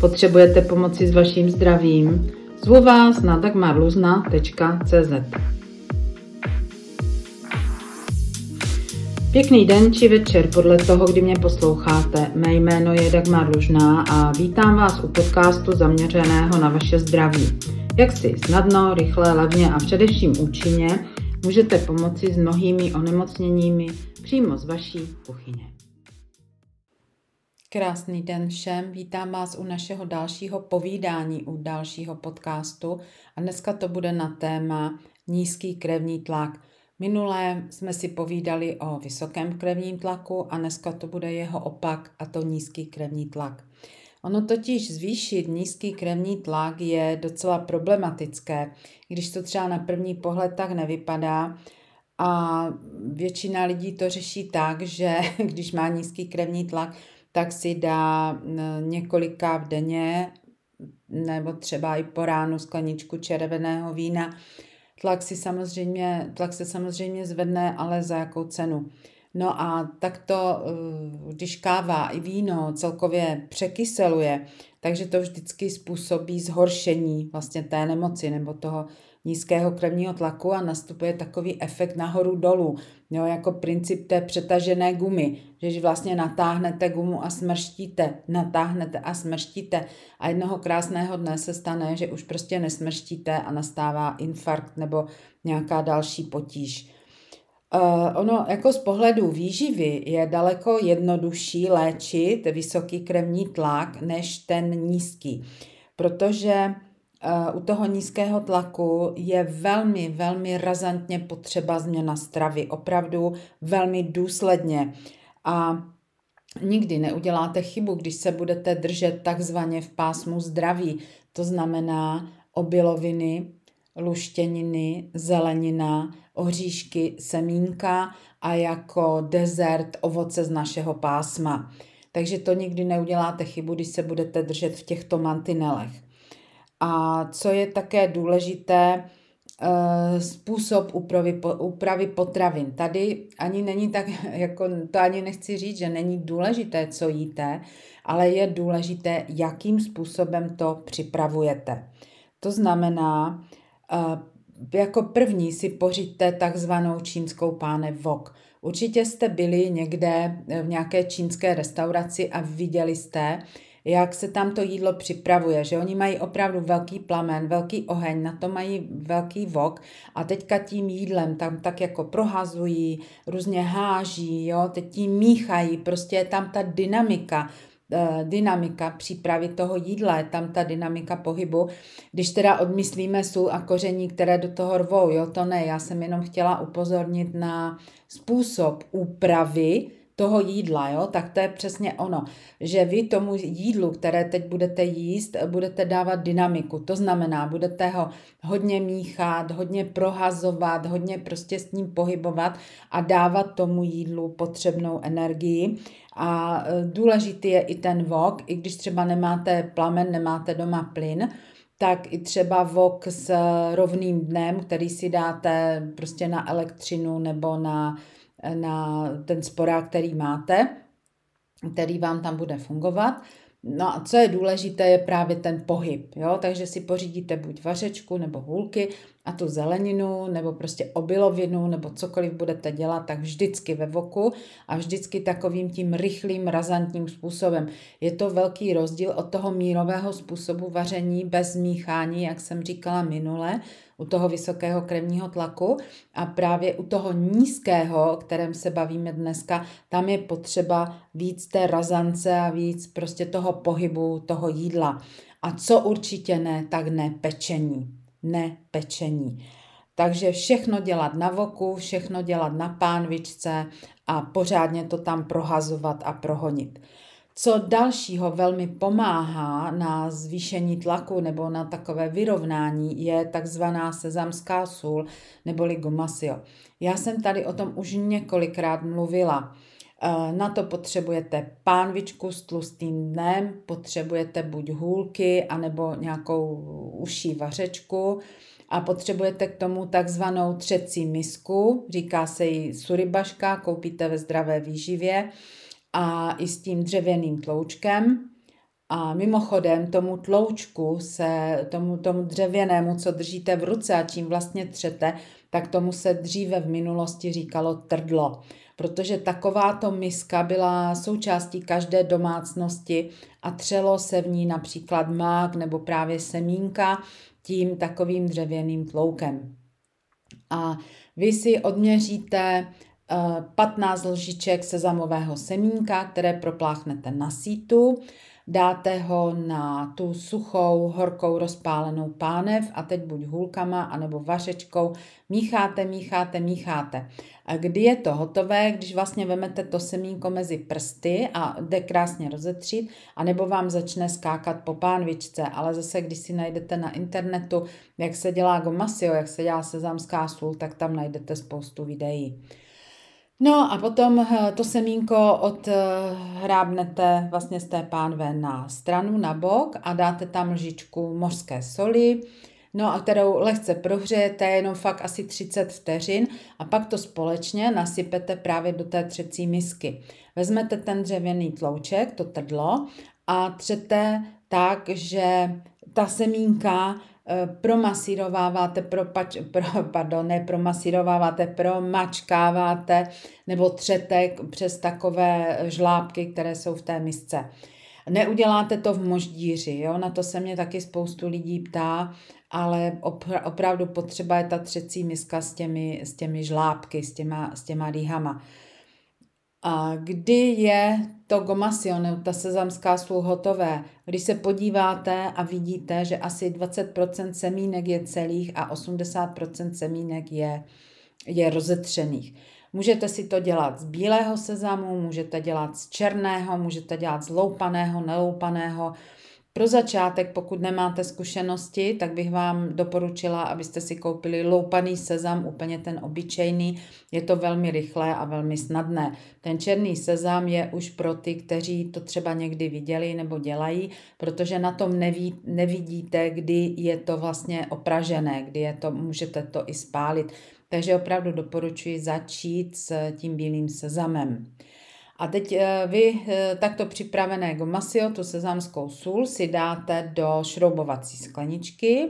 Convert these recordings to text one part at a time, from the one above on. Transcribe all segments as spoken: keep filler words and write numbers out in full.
Potřebujete pomoci s vaším zdravím? Zvu vás na dagmar luzna tečka cé zet. Pěkný den či večer podle toho, kdy mě posloucháte. Mé jméno je Dagmar Lužná a vítám vás u podcastu zaměřeného na vaše zdraví. Jak si snadno, rychle, levně a především účinně můžete pomoci s mnohými onemocněními přímo z vaší kuchyně. Krásný den všem, vítám vás u našeho dalšího povídání, u dalšího podcastu a dneska to bude na téma nízký krevní tlak. Minulé jsme si povídali o vysokém krevním tlaku a dneska to bude jeho opak a to nízký krevní tlak. Ono totiž zvýšit nízký krevní tlak je docela problematické, když to třeba na první pohled tak nevypadá a většina lidí to řeší tak, že když má nízký krevní tlak, tak si dá několika v denně nebo třeba i po ránu skleničku červeného vína. Tlak, si samozřejmě, tlak se samozřejmě zvedne, ale za jakou cenu. No a takto, když káva i víno celkově překyseluje, takže to vždycky způsobí zhoršení vlastně té nemoci nebo toho nízkého krevního tlaku a nastupuje takový efekt nahoru dolů, jo, jako princip té přetažené gumy, že vlastně natáhnete gumu a smrštíte, natáhnete a smrštíte a jednoho krásného dne se stane, že už prostě nesmrštíte a nastává infarkt nebo nějaká další potíž. Uh, ono jako z pohledu výživy je daleko jednodušší léčit vysoký krevní tlak než ten nízký, protože uh, u toho nízkého tlaku je velmi, velmi razantně potřeba změna stravy, opravdu velmi důsledně a nikdy neuděláte chybu, když se budete držet takzvaně v pásmu zdraví, to znamená obiloviny, luštěniny, zelenina, oříšky, semínka a jako dezert ovoce z našeho pásma. Takže to nikdy neuděláte chybu, když se budete držet v těchto mantinelech. A co je také důležité, způsob úpravy potravin. Tady ani není tak, jako to ani nechci říct, že není důležité, co jíte, ale je důležité, jakým způsobem to připravujete. To znamená, jako první si pořiďte takzvanou čínskou pánev wok. Určitě jste byli někde v nějaké čínské restauraci a viděli jste, jak se tam to jídlo připravuje, že oni mají opravdu velký plamen, velký oheň, na to mají velký wok a teďka tím jídlem tam tak jako prohazují, různě háží, jo, teď tím míchají, prostě je tam ta dynamika, dynamika přípravy toho jídla, je tam ta dynamika pohybu. Když teda odmyslíme sůl a koření, které do toho rvou, jo, to ne, já jsem jenom chtěla upozornit na způsob úpravy toho jídla, jo, tak to je přesně ono, že vy tomu jídlu, které teď budete jíst, budete dávat dynamiku, to znamená, budete ho hodně míchat, hodně prohazovat, hodně prostě s ním pohybovat a dávat tomu jídlu potřebnou energii a důležitý je i ten wok, i když třeba nemáte plamen, nemáte doma plyn, tak i třeba wok s rovným dnem, který si dáte prostě na elektřinu nebo na na ten sporák, který máte, který vám tam bude fungovat. No a co je důležité, je právě ten pohyb. Jo? Takže si pořídíte buď vařečku nebo hůlky a tu zeleninu nebo prostě obilovinu nebo cokoliv budete dělat, tak vždycky ve voku a vždycky takovým tím rychlým, razantním způsobem. Je to velký rozdíl od toho mírového způsobu vaření bez míchání, jak jsem říkala minule, u toho vysokého krevního tlaku a právě u toho nízkého, o kterém se bavíme dneska, tam je potřeba víc té razance a víc prostě toho pohybu, toho jídla. A co určitě ne, tak ne pečení. Ne pečení. Takže všechno dělat na voku, všechno dělat na pánvičce a pořádně to tam prohazovat a prohonit. Co dalšího velmi pomáhá na zvýšení tlaku nebo na takové vyrovnání je takzvaná sezamská sůl neboli gomasio. Já jsem tady o tom už několikrát mluvila. Na to potřebujete pánvičku s tlustým dnem, potřebujete buď hůlky anebo nějakou uší vařečku a potřebujete k tomu takzvanou třecí misku, říká se jí suribaška, koupíte ve Zdravé výživě, a i s tím dřevěným tloučkem A mimochodem tomu tloučku, se, tomu, tomu dřevěnému, co držíte v ruce a čím vlastně třete, tak tomu se dříve v minulosti říkalo trdlo. Protože takováto miska byla součástí každé domácnosti a třelo se v ní například mák nebo právě semínka tím takovým dřevěným tloukem. A vy si odměříte patnáct lžiček sezamového semínka, které propláchnete na sítu, dáte ho na tu suchou, horkou, rozpálenou pánev a teď buď hůlkama anebo vařečkou mícháte, mícháte, mícháte. A kdy je to hotové, když vlastně vemete to semínko mezi prsty a jde krásně rozetřít, anebo vám začne skákat po pánvičce, ale zase když si najdete na internetu, jak se dělá gomasio, jak se dělá sezámská sůl, tak tam najdete spoustu videí. No a potom to semínko odhrábnete vlastně z té pánve na stranu, na bok a dáte tam lžičku mořské soli, no a kterou lehce prohřejete, jenom fakt asi třicet vteřin a pak to společně nasypete právě do té třecí misky. Vezmete ten dřevěný tlouček, to trdlo a třete tak, že ta semínka promasírováváte, propač, pro, pardon, ne promasírováváte, promačkáváte nebo třete přes takové žlábky, které jsou v té misce. Neuděláte to v moždíři, jo? Na to se mě taky spoustu lidí ptá, ale opra- opravdu potřeba je ta třecí miska s těmi, s těmi žlábky, s těma, s těma rýhama. A kdy je to gomasio, nebo ta sezamská sůl hotové, když se podíváte a vidíte, že asi dvacet procent semínek je celých a osmdesát procent semínek je, je rozetřených. Můžete si to dělat z bílého sezamu, můžete dělat z černého, můžete dělat z loupaného, neloupaného. Pro začátek, pokud nemáte zkušenosti, tak bych vám doporučila, abyste si koupili loupaný sezam, úplně ten obyčejný. Je to velmi rychlé a velmi snadné. Ten černý sezam je už pro ty, kteří to třeba někdy viděli nebo dělají, protože na tom neví, nevidíte, kdy je to vlastně opražené, kdy je to, můžete to i spálit. Takže opravdu doporučuji začít s tím bílým sezamem. A teď vy takto připravené gomasio, tu sezámskou sůl, si dáte do šroubovací skleničky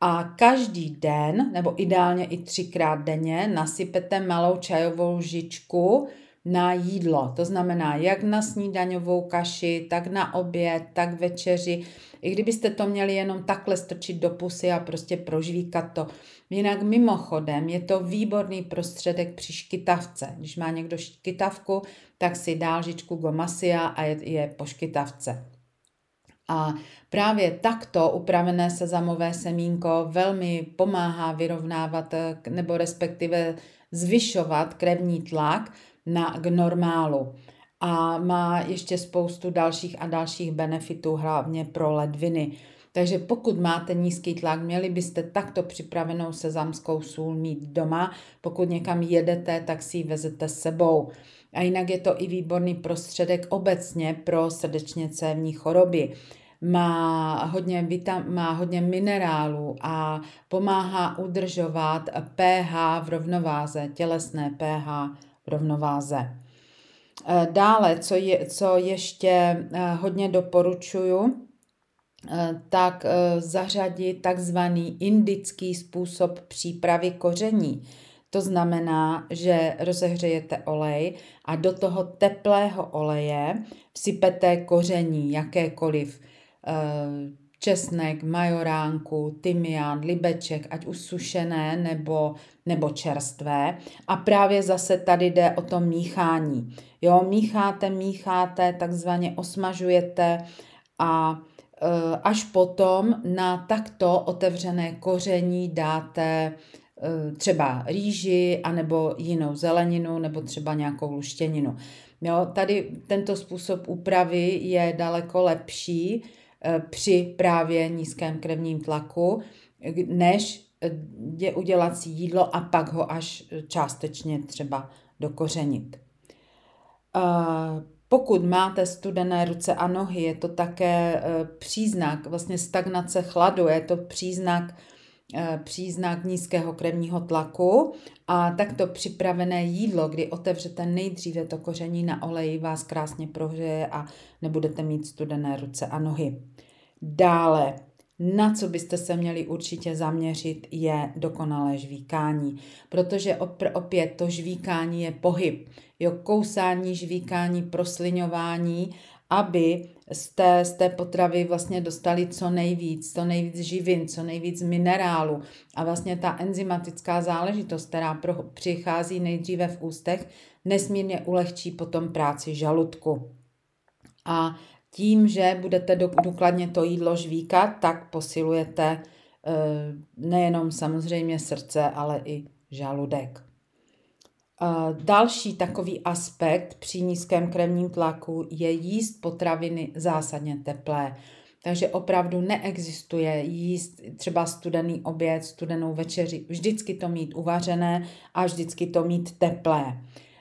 a každý den, nebo ideálně i třikrát denně, nasypete malou čajovou lžičku na jídlo. To znamená jak na snídaňovou kaši, tak na oběd, tak večeři. I kdybyste to měli jenom takhle strčit do pusy a prostě prožvíkat to. Jinak mimochodem je to výborný prostředek při škytavce. Když má někdo škytavku, tak si dá lžičku gomasia a je, je po škytavce. A právě takto upravené sezamové semínko velmi pomáhá vyrovnávat nebo respektive zvyšovat krevní tlak na, k normálu. A má ještě spoustu dalších a dalších benefitů, hlavně pro ledviny. Takže pokud máte nízký tlak, měli byste takto připravenou sezamskou sůl mít doma. Pokud někam jedete, tak si ji vezete s sebou. A jinak je to i výborný prostředek obecně pro srdečně-cévní choroby. Má hodně, vitam, má hodně minerálů a pomáhá udržovat pH v rovnováze, tělesné pH v rovnováze. Dále, co, je, co ještě hodně doporučuju, tak zařadit takzvaný indický způsob přípravy koření. To znamená, že rozehřejete olej a do toho teplého oleje vsypete koření, jakékoliv česnek, majoránku, tymián, libeček, ať už sušené nebo, nebo čerstvé. A právě zase tady jde o to míchání. Jo, mícháte, mícháte, takzvaně osmažujete a až potom na takto otevřené koření dáte třeba rýži anebo jinou zeleninu nebo třeba nějakou luštěninu. Jo, tady tento způsob úpravy je daleko lepší při právě nízkém krevním tlaku, než udělat si jídlo a pak ho až částečně třeba dokořenit. Pokud máte studené ruce a nohy, je to také příznak vlastně stagnace chladu, je to příznak příznak nízkého krevního tlaku a takto připravené jídlo, kdy otevřete nejdříve to koření na oleji, vás krásně prohřeje a nebudete mít studené ruce a nohy. Dále, na co byste se měli určitě zaměřit, je dokonalé žvíkání, protože opr- opět to žvíkání je pohyb, jo, kousání, žvíkání, prosliňování, aby z té, z té potravy vlastně dostali co nejvíc, co nejvíc živin, co nejvíc minerálu. A vlastně ta enzymatická záležitost, která pro, přichází nejdříve v ústech, nesmírně ulehčí potom práci žaludku. A tím, že budete důkladně to jídlo žvíkat, tak posilujete nejenom samozřejmě srdce, ale i žaludek. Další takový aspekt při nízkém krevním tlaku je jíst potraviny zásadně teplé. Takže opravdu neexistuje jíst třeba studený oběd, studenou večeři, vždycky to mít uvařené a vždycky to mít teplé.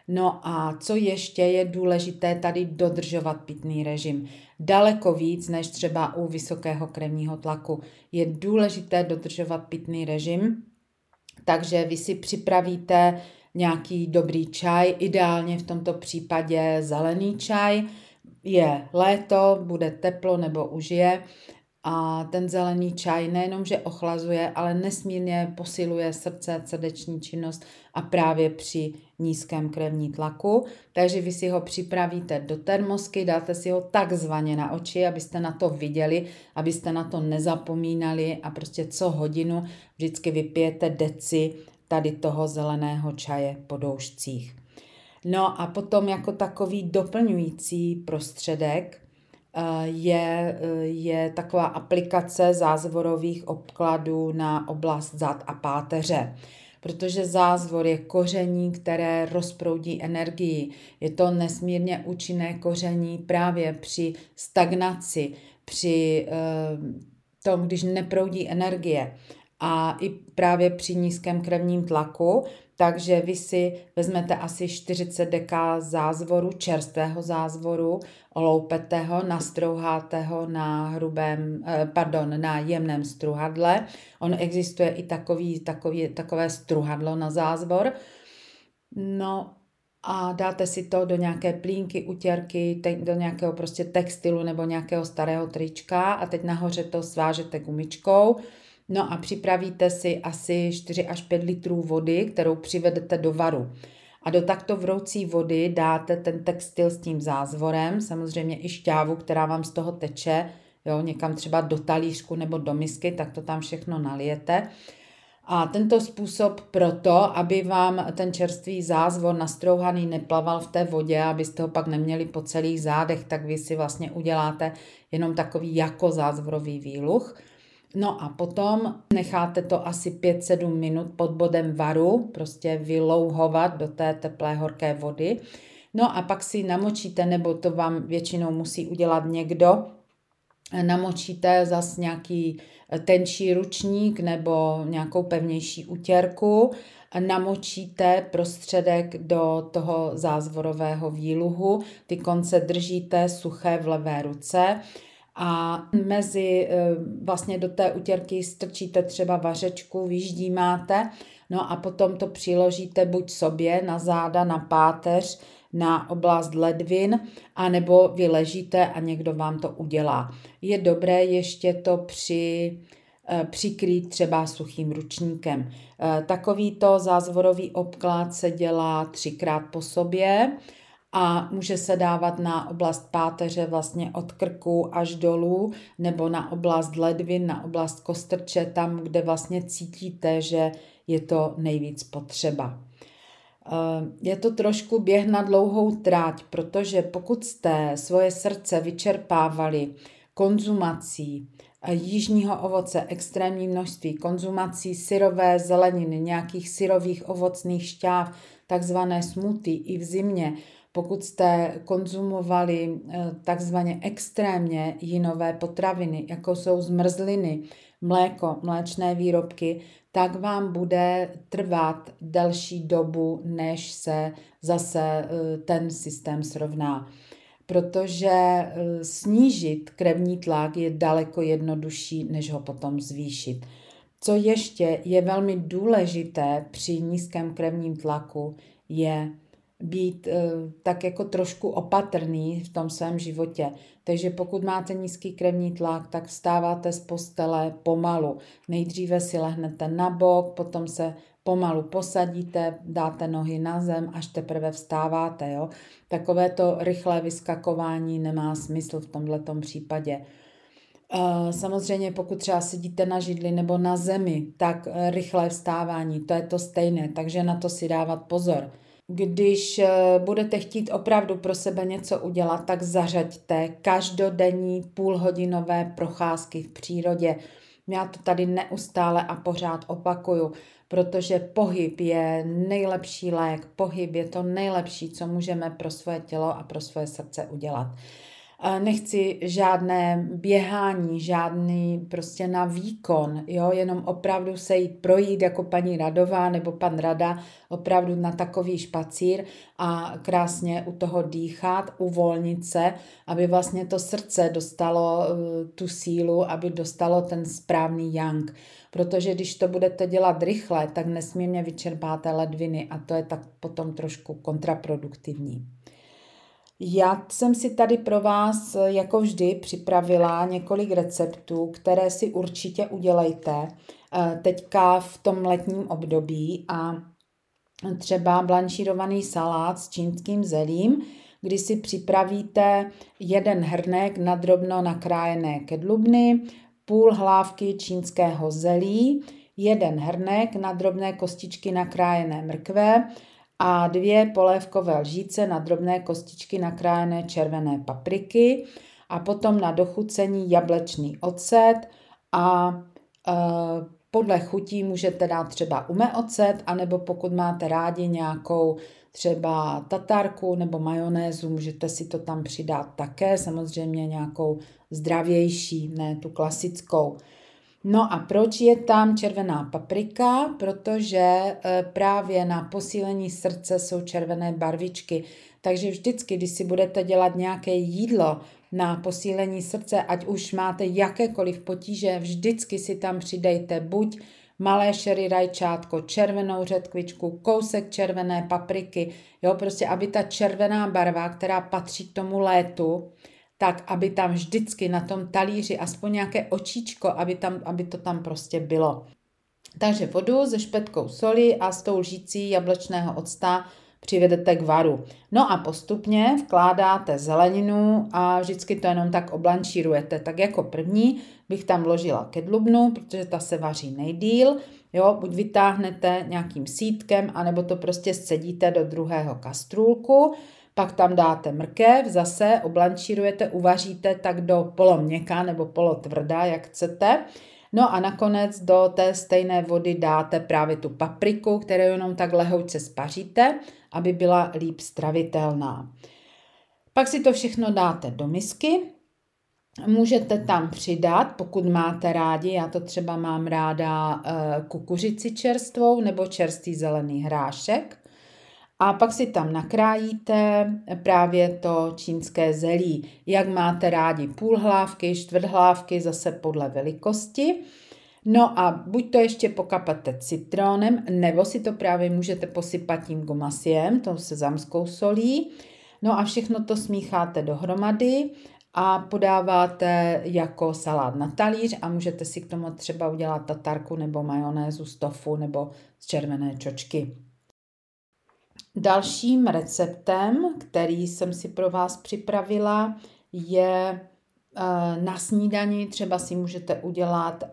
No a co ještě je důležité tady dodržovat pitný režim. Daleko víc než třeba u vysokého krevního tlaku. Je důležité dodržovat pitný režim, takže vy si připravíte nějaký dobrý čaj, ideálně v tomto případě zelený čaj. Je léto, bude teplo nebo už je. A ten zelený čaj nejenom, že ochlazuje, ale nesmírně posiluje srdce, srdeční činnost a právě při nízkém krevním tlaku. Takže vy si ho připravíte do termosky, dáte si ho takzvaně na oči, abyste na to viděli, abyste na to nezapomínali a prostě co hodinu vždycky vypijete deci tady toho zeleného čaje po doušcích. No a potom jako takový doplňující prostředek Je, je taková aplikace zázvorových obkladů na oblast zad a páteře. Protože zázvor je koření, které rozproudí energii. Je to nesmírně účinné koření právě při stagnaci, při tom, když neproudí energie. A i právě při nízkém krevním tlaku, takže vy si vezmete asi čtyřicet deka zázvoru, čerstvého zázvoru, oloupete ho, nastrouháte ho na hrubém, pardon, na jemném struhadle. On existuje i takový, takový, takové struhadlo na zázvor. No a dáte si to do nějaké plínky, utěrky, te, do nějakého prostě textilu nebo nějakého starého trička a teď nahoře to svážete gumičkou. No a připravíte si asi čtyři až pět litrů vody, kterou přivedete do varu. A do takto vroucí vody dáte ten textil s tím zázvorem, samozřejmě i šťávu, která vám z toho teče, jo, někam třeba do talířku nebo do misky, tak to tam všechno nalijete. A tento způsob proto, aby vám ten čerstvý zázvor nastrouhaný neplaval v té vodě, abyste ho pak neměli po celých zádech, tak vy si vlastně uděláte jenom takový jako zázvorový výluch. No a potom necháte to asi pět sedm minut pod bodem varu, prostě vylouhovat do té teplé horké vody. No a pak si namočíte, nebo to vám většinou musí udělat někdo, namočíte zas nějaký tenčí ručník nebo nějakou pevnější utěrku, namočíte prostředek do toho zázvorového výluhu, ty konce držíte suché v levé ruce, a mezi vlastně do té utěrky strčíte třeba vařečku, vyždímáte, no a potom to přiložíte buď sobě na záda, na páteř, na oblast ledvin, anebo vy ležíte a někdo vám to udělá. Je dobré ještě to při... přikrýt třeba suchým ručníkem. Takovýto zázvorový obklad se dělá třikrát po sobě, a může se dávat na oblast páteře vlastně od krku až dolů, nebo na oblast ledvin, na oblast kostrče, tam, kde vlastně cítíte, že je to nejvíc potřeba. Je to trošku běh na dlouhou tráť, protože pokud jste svoje srdce vyčerpávali konzumací jižního ovoce, extrémní množství, konzumací syrové zeleniny, nějakých syrových ovocných šťáv, takzvané smoothie i v zimě, pokud jste konzumovali takzvaně extrémně jinové potraviny, jako jsou zmrzliny, mléko, mléčné výrobky, tak vám bude trvat delší dobu, než se zase ten systém srovná. Protože snížit krevní tlak je daleko jednodušší, než ho potom zvýšit. Co ještě je velmi důležité při nízkém krevním tlaku, je být e, tak jako trošku opatrný v tom svém životě. Takže pokud máte nízký krevní tlak, tak vstáváte z postele pomalu. Nejdříve si lehnete na bok, potom se pomalu posadíte, dáte nohy na zem, až teprve vstáváte. Jo? Takové to rychlé vyskakování nemá smysl v tomhletom případě. Samozřejmě pokud třeba sedíte na židli nebo na zemi, tak rychlé vstávání, to je to stejné, takže na to si dávat pozor. Když budete chtít opravdu pro sebe něco udělat, tak zařaďte každodenní půlhodinové procházky v přírodě. Já to tady neustále a pořád opakuju, protože pohyb je nejlepší lék, pohyb je to nejlepší, co můžeme pro svoje tělo a pro svoje srdce udělat. Nechci žádné běhání, žádný prostě na výkon, jo? Jenom opravdu se jít projít jako paní Radová nebo pan Rada, opravdu na takový špacír a krásně u toho dýchat, uvolnit se, aby vlastně to srdce dostalo tu sílu, aby dostalo ten správný yang. Protože když to budete dělat rychle, tak nesmírně vyčerpáte ledviny a to je tak potom trošku kontraproduktivní. Já jsem si tady pro vás, jako vždy, připravila několik receptů, které si určitě udělejte teďka v tom letním období a třeba blanšírovaný salát s čínským zelím, kdy si připravíte jeden hrnek na drobno nakrájené kedlubny, půl hlávky čínského zelí, jeden hrnek na drobné kostičky nakrájené mrkve, a dvě polévkové lžíce na drobné kostičky nakrájené červené papriky a potom na dochucení jablečný ocet a e, podle chutí můžete dát třeba ume ocet, anebo pokud máte rádi nějakou třeba tatárku nebo majonézu, můžete si to tam přidat také, samozřejmě nějakou zdravější, ne tu klasickou. No a proč je tam červená paprika? Protože právě na posílení srdce jsou červené barvičky. Takže vždycky, když si budete dělat nějaké jídlo na posílení srdce, ať už máte jakékoliv potíže, vždycky si tam přidejte buď malé šery rajčátko, červenou řetkvičku, kousek červené papriky, jo, prostě aby ta červená barva, která patří k tomu létu, tak aby tam vždycky na tom talíři aspoň nějaké očíčko, aby, tam, aby to tam prostě bylo. Takže vodu se špetkou soli a s tou lžící jablečného octa přivedete k varu. No a postupně vkládáte zeleninu a vždycky to jenom tak oblanšírujete. Tak jako první bych tam vložila kedlubnu, protože ta se vaří nejdýl. Jo, buď vytáhnete nějakým sítkem, anebo to prostě scedíte do druhého kastrůlku. Pak tam dáte mrkev, zase oblanšírujete, uvaříte tak do poloměkká nebo polotvrdá, jak chcete. No a nakonec do té stejné vody dáte právě tu papriku, kterou jenom tak lehoučce spaříte, aby byla líp stravitelná. Pak si to všechno dáte do misky. Můžete tam přidat, pokud máte rádi, já to třeba mám ráda kukuřici čerstvou nebo čerstvý zelený hrášek. A pak si tam nakrájíte právě to čínské zelí. Jak máte rádi půl hlávky, čtvrt hlávky, zase podle velikosti. No a buď to ještě pokapete citronem, nebo si to právě můžete posypat tím gomasiem, tou sezamskou solí. No a všechno to smícháte dohromady a podáváte jako salát na talíř a můžete si k tomu třeba udělat tatarku nebo majonézu z tofu nebo z červené čočky. Dalším receptem, který jsem si pro vás připravila, je na snídani. Třeba si můžete udělat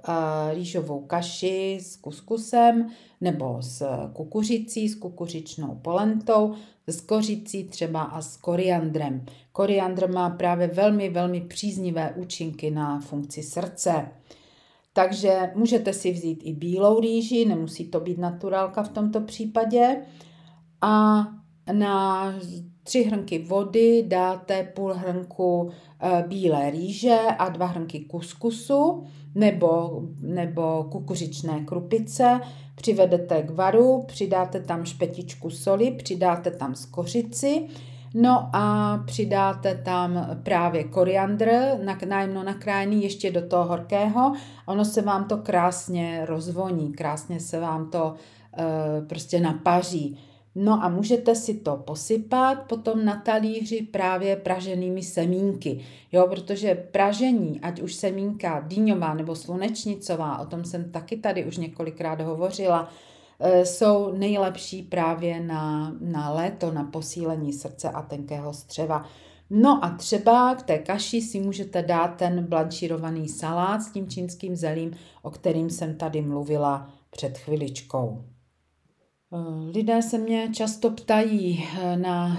rýžovou kaši s kuskusem nebo s kukuřicí, s kukuřičnou polentou, s kořicí třeba a s koriandrem. Koriandr má právě velmi, velmi příznivé účinky na funkci srdce. Takže můžete si vzít i bílou rýži, nemusí to být naturálka v tomto případě. A na tři hrnky vody dáte půl hrnku bílé rýže a dva hrnky kuskusu nebo, nebo kukuřičné krupice. Přivedete k varu, přidáte tam špetičku soli, přidáte tam skořici, No a přidáte tam právě koriandr, nájemno nakrájený ještě do toho horkého. Ono se vám to krásně rozvoní, krásně se vám to e, prostě napaří. No a můžete si to posypat potom na talíři právě praženými semínky, jo, protože pražení, ať už semínka dýňová nebo slunečnicová, o tom jsem taky tady už několikrát hovořila, jsou nejlepší právě na, na léto, na posílení srdce a tenkého střeva. No a třeba k té kaši si můžete dát ten blanšírovaný salát s tím čínským zelím, o kterým jsem tady mluvila před chviličkou. Lidé se mě často ptají, na,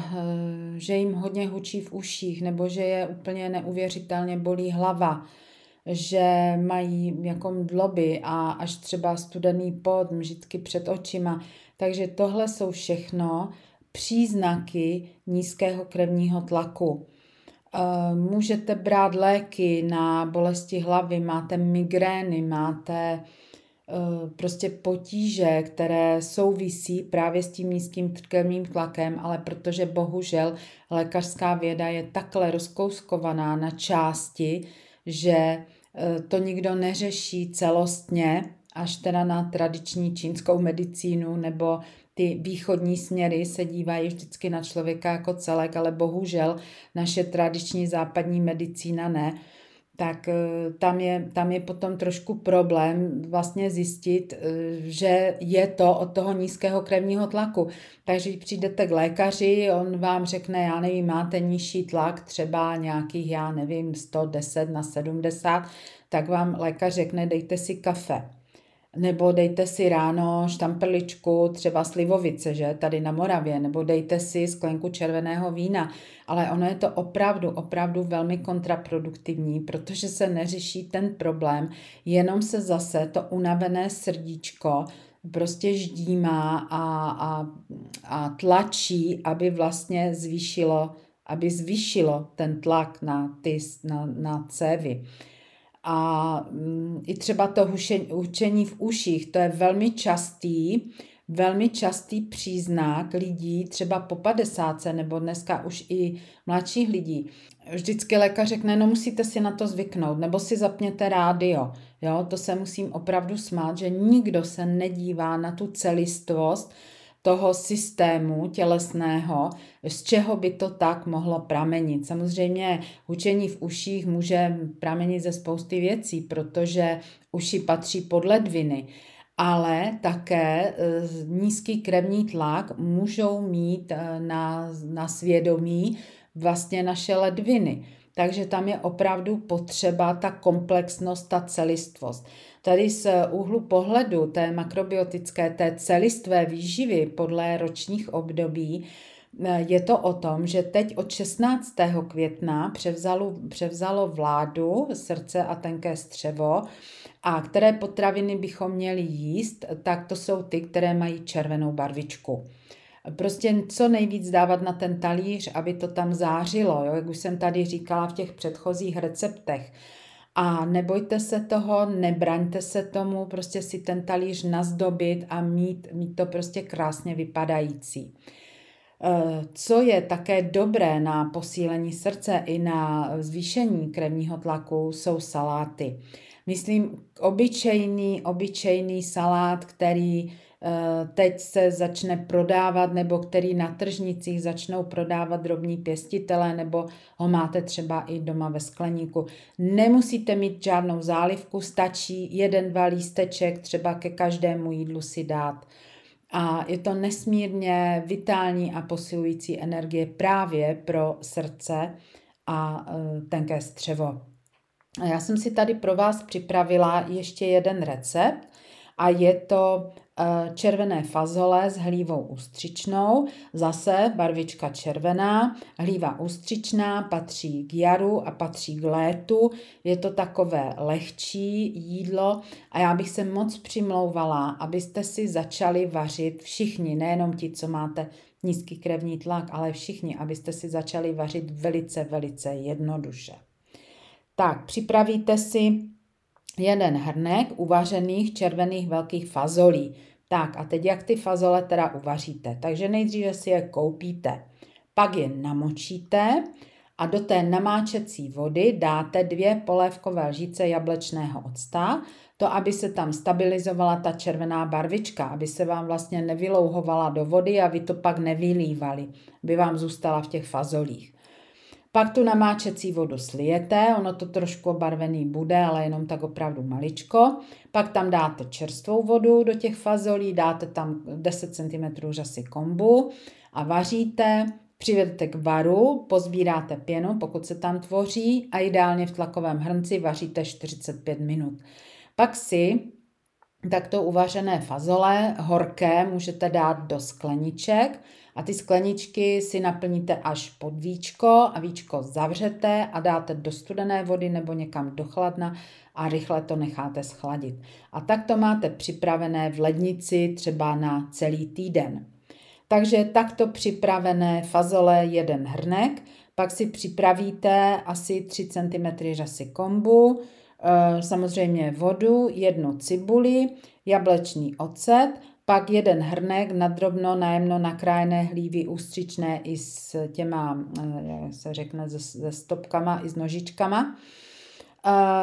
že jim hodně hučí v uších nebo že je úplně neuvěřitelně bolí hlava, že mají jako mdloby a až třeba studený pot, mžitky před očima. Takže tohle jsou všechno příznaky nízkého krevního tlaku. Můžete brát léky na bolesti hlavy, máte migrény, máte prostě potíže, které souvisí právě s tím nízkým krevním tlakem, ale protože bohužel lékařská věda je takhle rozkouskovaná na části, že to nikdo neřeší celostně, až teda na tradiční čínskou medicínu nebo ty východní směry se dívají vždycky na člověka jako celek, ale bohužel naše tradiční západní medicína ne. Tak tam je, tam je potom trošku problém vlastně zjistit, že je to od toho nízkého krevního tlaku. Takže když přijdete k lékaři, on vám řekne, já nevím, máte nižší tlak, třeba nějakých, já nevím, sto deset na sedmdesát, tak vám lékař řekne, dejte si kafe. Nebo dejte si ráno štamprličku, třeba slivovice, že, tady na Moravě, nebo dejte si sklenku červeného vína. Ale ono je to opravdu, opravdu velmi kontraproduktivní, protože se neřeší ten problém, jenom se zase to unavené srdíčko prostě ždímá a, a, a tlačí, aby vlastně zvýšilo, aby zvýšilo ten tlak na, ty, na, na cévy. A i třeba to hučení v uších, to je velmi častý, velmi častý příznak lidí, třeba po padesátce nebo dneska už i mladších lidí. Vždycky lékař řekne, no musíte si na to zvyknout, nebo si zapněte rádio. Jo, to se musím opravdu smát, že nikdo se nedívá na tu celistvost toho systému tělesného, z čeho by to tak mohlo pramenit. Samozřejmě hučení v uších může pramenit ze spousty věcí, protože uši patří pod ledviny, ale také nízký krevní tlak můžou mít na, na svědomí vlastně naše ledviny. Takže tam je opravdu potřeba ta komplexnost, ta celistvost. Tady z úhlu pohledu té makrobiotické, té celistvé výživy podle ročních období je to o tom, že teď od šestnáctého května převzalo, převzalo vládu srdce a tenké střevo a které potraviny bychom měli jíst, tak to jsou ty, které mají červenou barvičku. Prostě co nejvíc dávat na ten talíř, aby to tam zářilo, jo? Jak už jsem tady říkala v těch předchozích receptech. A nebojte se toho, nebraňte se tomu, prostě si ten talíř nazdobit a mít, mít to prostě krásně vypadající. Co je také dobré na posílení srdce i na zvýšení krevního tlaku, jsou saláty. Myslím, obyčejný, obyčejný salát, který teď se začne prodávat nebo který na tržnicích začnou prodávat drobní pěstitelé nebo ho máte třeba i doma ve skleníku. Nemusíte mít žádnou zálivku, stačí jeden, dva lísteček třeba ke každému jídlu si dát. A je to nesmírně vitální a posilující energie právě pro srdce a tenké střevo. A já jsem si tady pro vás připravila ještě jeden recept a je to červené fazole s hlívou ústřičnou, zase barvička červená, hlíva ústřičná patří k jaru a patří k létu, je to takové lehčí jídlo a já bych se moc přimlouvala, abyste si začali vařit všichni, nejenom ti, co máte nízký krevní tlak, ale všichni, abyste si začali vařit velice, velice jednoduše. Tak, připravíte si jeden hrnek uvařených červených velkých fazolí. Tak a teď jak ty fazole teda uvaříte? Takže nejdříve si je koupíte. Pak je namočíte a do té namáčecí vody dáte dvě polévkové lžíce jablečného octa, to, aby se tam stabilizovala ta červená barvička, aby se vám vlastně nevylouhovala do vody a vy to pak nevylívali, aby vám zůstala v těch fazolích. Pak tu namáčecí vodu slijete, ono to trošku obarvený bude, ale jenom tak opravdu maličko. Pak tam dáte čerstvou vodu do těch fazolí, dáte tam deset centimetrů řasy kombu a vaříte, přivedete k varu, pozbíráte pěnu, pokud se tam tvoří, a ideálně v tlakovém hrnci vaříte čtyřicet pět minut. Pak si takto uvařené fazole, horké, můžete dát do skleniček a ty skleničky si naplníte až pod víčko a víčko zavřete a dáte do studené vody nebo někam do chladna a rychle to necháte schladit. A tak to máte připravené v lednici třeba na celý týden. Takže takto připravené fazole jeden hrnek, pak si připravíte asi tři centimetry řasy kombu, samozřejmě vodu, jednu cibuli, jablečný ocet, pak jeden hrnek nadrobno, najemno nakrájené hlívy ústřičné i s těma, jak se řekne, se stopkama i s nožičkama.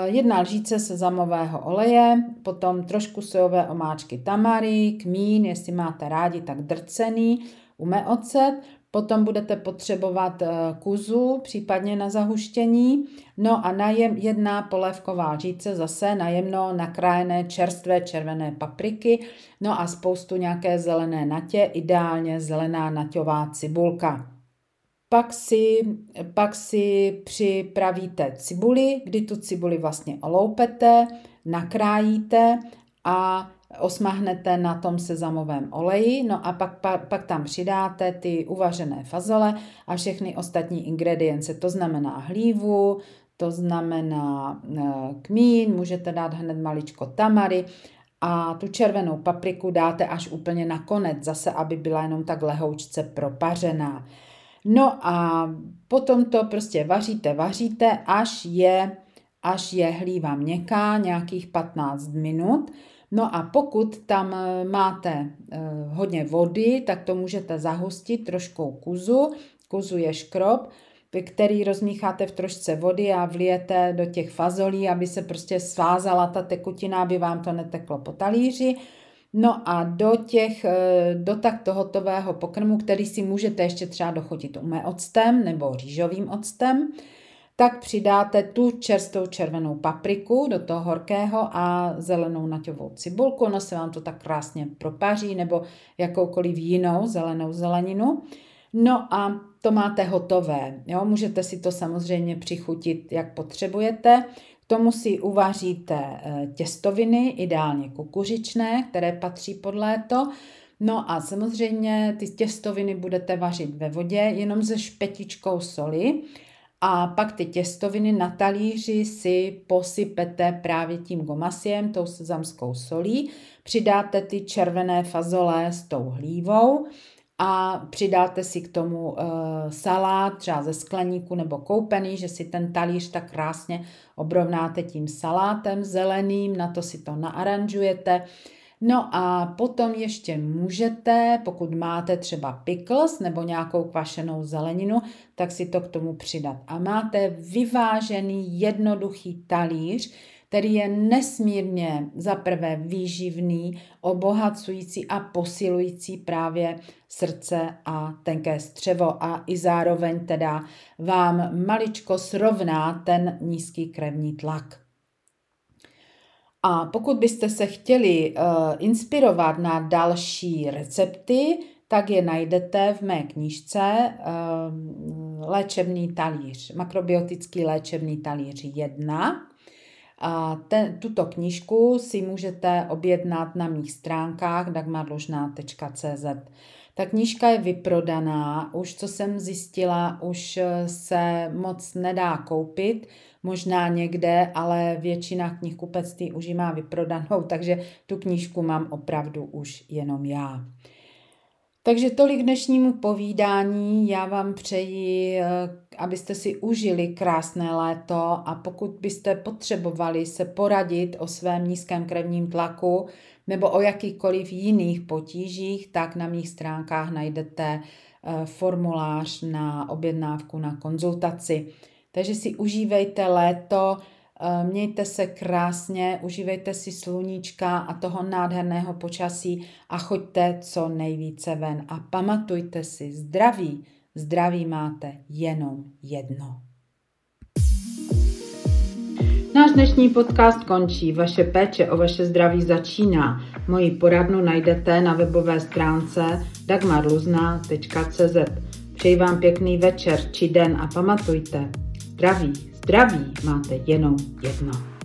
Jedna lžíce sezamového oleje, potom trošku sojové omáčky tamary, kmín, jestli máte rádi, tak drcený, ume ocet. Potom budete potřebovat kuzu, případně na zahuštění. No a najem, jedna polévková lžíce zase najemno nakrájené čerstvé červené papriky. No a spoustu nějaké zelené natě, ideálně zelená naťová cibulka. Pak si, pak si připravíte cibuli, kdy tu cibuli vlastně oloupete, nakrájíte a osmahnete na tom sezamovém oleji, no a pak, pak, pak tam přidáte ty uvařené fazole a všechny ostatní ingredience, to znamená hlívu, to znamená kmín, můžete dát hned maličko tamary a tu červenou papriku dáte až úplně na konec, zase aby byla jenom tak lehoučce propařená. No a potom to prostě vaříte, vaříte, až je, až je hlíva měkká, nějakých patnáct minut. No a pokud tam máte hodně vody, tak to můžete zahustit troškou kuzu. Kuzu je škrob, který rozmícháte v trošce vody a vlijete do těch fazolí, aby se prostě svázala ta tekutina, aby vám to neteklo po talíři. No a do těch, do takto hotového pokrmu, který si můžete ještě třeba dochutit ume octem nebo rýžovým octem, tak přidáte tu čerstvou červenou papriku do toho horkého a zelenou naťovou cibulku. Ono se vám to tak krásně propaří, nebo jakoukoliv jinou zelenou zeleninu. No a to máte hotové. Jo? Můžete si to samozřejmě přichutit, jak potřebujete. K tomu si uvaříte těstoviny, ideálně kukuřičné, které patří pod léto. No a samozřejmě ty těstoviny budete vařit ve vodě jenom se špetičkou soli. A pak ty těstoviny na talíři si posypete právě tím gomasiem, tou sezamskou solí, přidáte ty červené fazole s tou hlívou a přidáte si k tomu e, salát, třeba ze skleníku nebo koupený, že si ten talíř tak krásně obrovnáte tím salátem zeleným, na to si to naaranžujete. No a potom ještě můžete, pokud máte třeba pickles nebo nějakou kvašenou zeleninu, tak si to k tomu přidat. A máte vyvážený, jednoduchý talíř, který je nesmírně zaprvé výživný, obohacující a posilující právě srdce a tenké střevo a i zároveň teda vám maličko srovná ten nízký krevní tlak. A pokud byste se chtěli uh, inspirovat na další recepty, tak je najdete v mé knížce uh, Léčebný talíř, makrobiotický léčebný talíř jedna. A te, tuto knížku si můžete objednat na mých stránkách dagmar luzna tečka cé zet. Ta knížka je vyprodaná, už co jsem zjistila, už se moc nedá koupit, možná někde, ale většina knihkupectví už ji má vyprodanou, takže tu knížku mám opravdu už jenom já. Takže tolik dnešnímu povídání, já vám přeji, abyste si užili krásné léto a pokud byste potřebovali se poradit o svém nízkém krevním tlaku nebo o jakýchkoliv jiných potížích, tak na mých stránkách najdete formulář na objednávku, na konzultaci. Takže si užívejte léto, mějte se krásně, užívejte si sluníčka a toho nádherného počasí a choďte co nejvíce ven. A pamatujte si, zdraví, zdraví máte jenom jedno. Náš dnešní podcast končí. Vaše péče o vaše zdraví začíná. Moji poradnu najdete na webové stránce dagmar luzna tečka cé zet. Přeji vám pěkný večer či den a pamatujte, zdraví, zdraví máte jenom jedno.